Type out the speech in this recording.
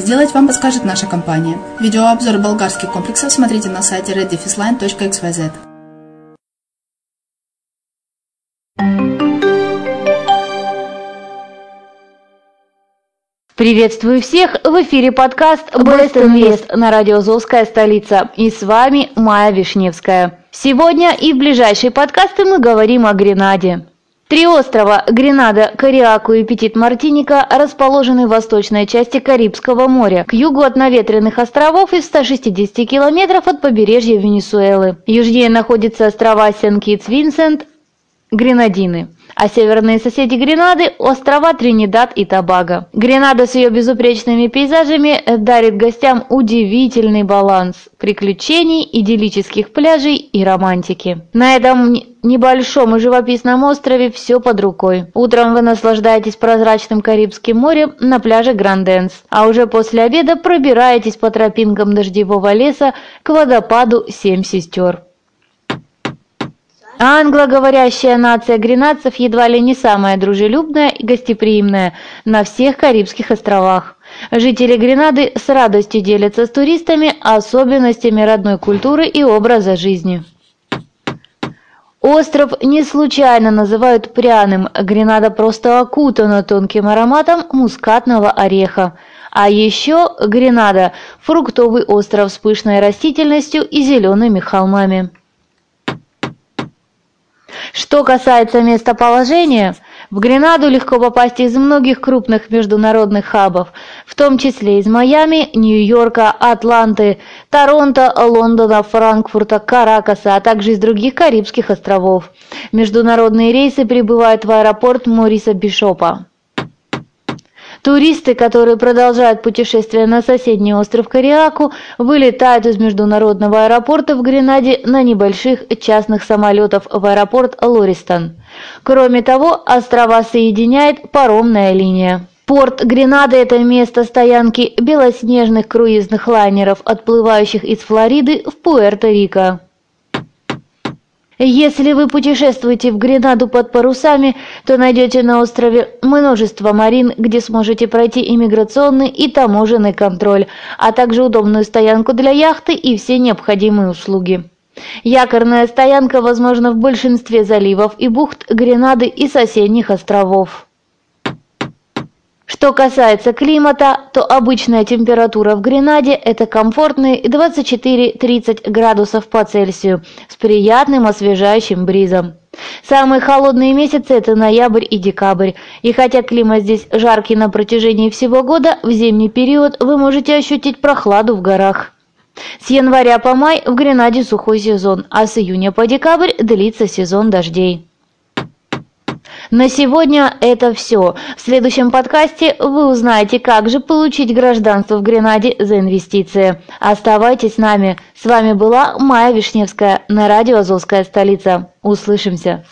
сделать, вам подскажет наша компания. Видеообзор болгарских комплексов смотрите на сайте readyfaceline.xyz. Приветствую всех! В эфире подкаст «Бест Инвест» на радио «Азовская столица». И с вами Майя Вишневская. Сегодня и в ближайшие подкасты мы говорим о Гренаде. Три острова – Гренада, Кориаку и Петит Мартиника – расположены в восточной части Карибского моря, к югу от наветренных островов и в 160 километров от побережья Венесуэлы. Южнее находятся острова Сен-Китс, Винсент, Гренадины, а северные соседи Гренады – острова Тринидад и Тобаго. Гренада с ее безупречными пейзажами дарит гостям удивительный баланс приключений, идиллических пляжей и романтики. На этом небольшом и живописном острове все под рукой. Утром вы наслаждаетесь прозрачным Карибским морем на пляже Гранденс, а уже после обеда пробираетесь по тропинкам дождевого леса к водопаду «Семь сестер». Англоговорящая нация гренадцев едва ли не самая дружелюбная и гостеприимная на всех Карибских островах. Жители Гренады с радостью делятся с туристами особенностями родной культуры и образа жизни. Остров не случайно называют пряным, Гренада просто окутана тонким ароматом мускатного ореха. А еще Гренада – фруктовый остров с пышной растительностью и зелеными холмами. Что касается местоположения, в Гренаду легко попасть из многих крупных международных хабов, в том числе из Майами, Нью-Йорка, Атланты, Торонто, Лондона, Франкфурта, Каракаса, а также из других Карибских островов. Международные рейсы прибывают в аэропорт Мориса Бишопа. Туристы, которые продолжают путешествие на соседний остров Кориаку, вылетают из международного аэропорта в Гренаде на небольших частных самолетах в аэропорт Лористон. Кроме того, острова соединяет паромная линия. Порт Гренады – это место стоянки белоснежных круизных лайнеров, отплывающих из Флориды в Пуэрто-Рико. Если вы путешествуете в Гренаду под парусами, то найдете на острове множество марин, где сможете пройти иммиграционный и таможенный контроль, а также удобную стоянку для яхты и все необходимые услуги. Якорная стоянка возможна в большинстве заливов и бухт Гренады и соседних островов. Что касается климата, то обычная температура в Гренаде – это комфортные 24-30 градусов по Цельсию с приятным освежающим бризом. Самые холодные месяцы – это ноябрь и декабрь. И хотя климат здесь жаркий на протяжении всего года, в зимний период вы можете ощутить прохладу в горах. С января по май в Гренаде сухой сезон, а с июня по декабрь длится сезон дождей. На сегодня это все. В следующем подкасте вы узнаете, как же получить гражданство в Гренаде за инвестиции. Оставайтесь с нами. С вами была Майя Вишневская на радио «Азовская столица». Услышимся!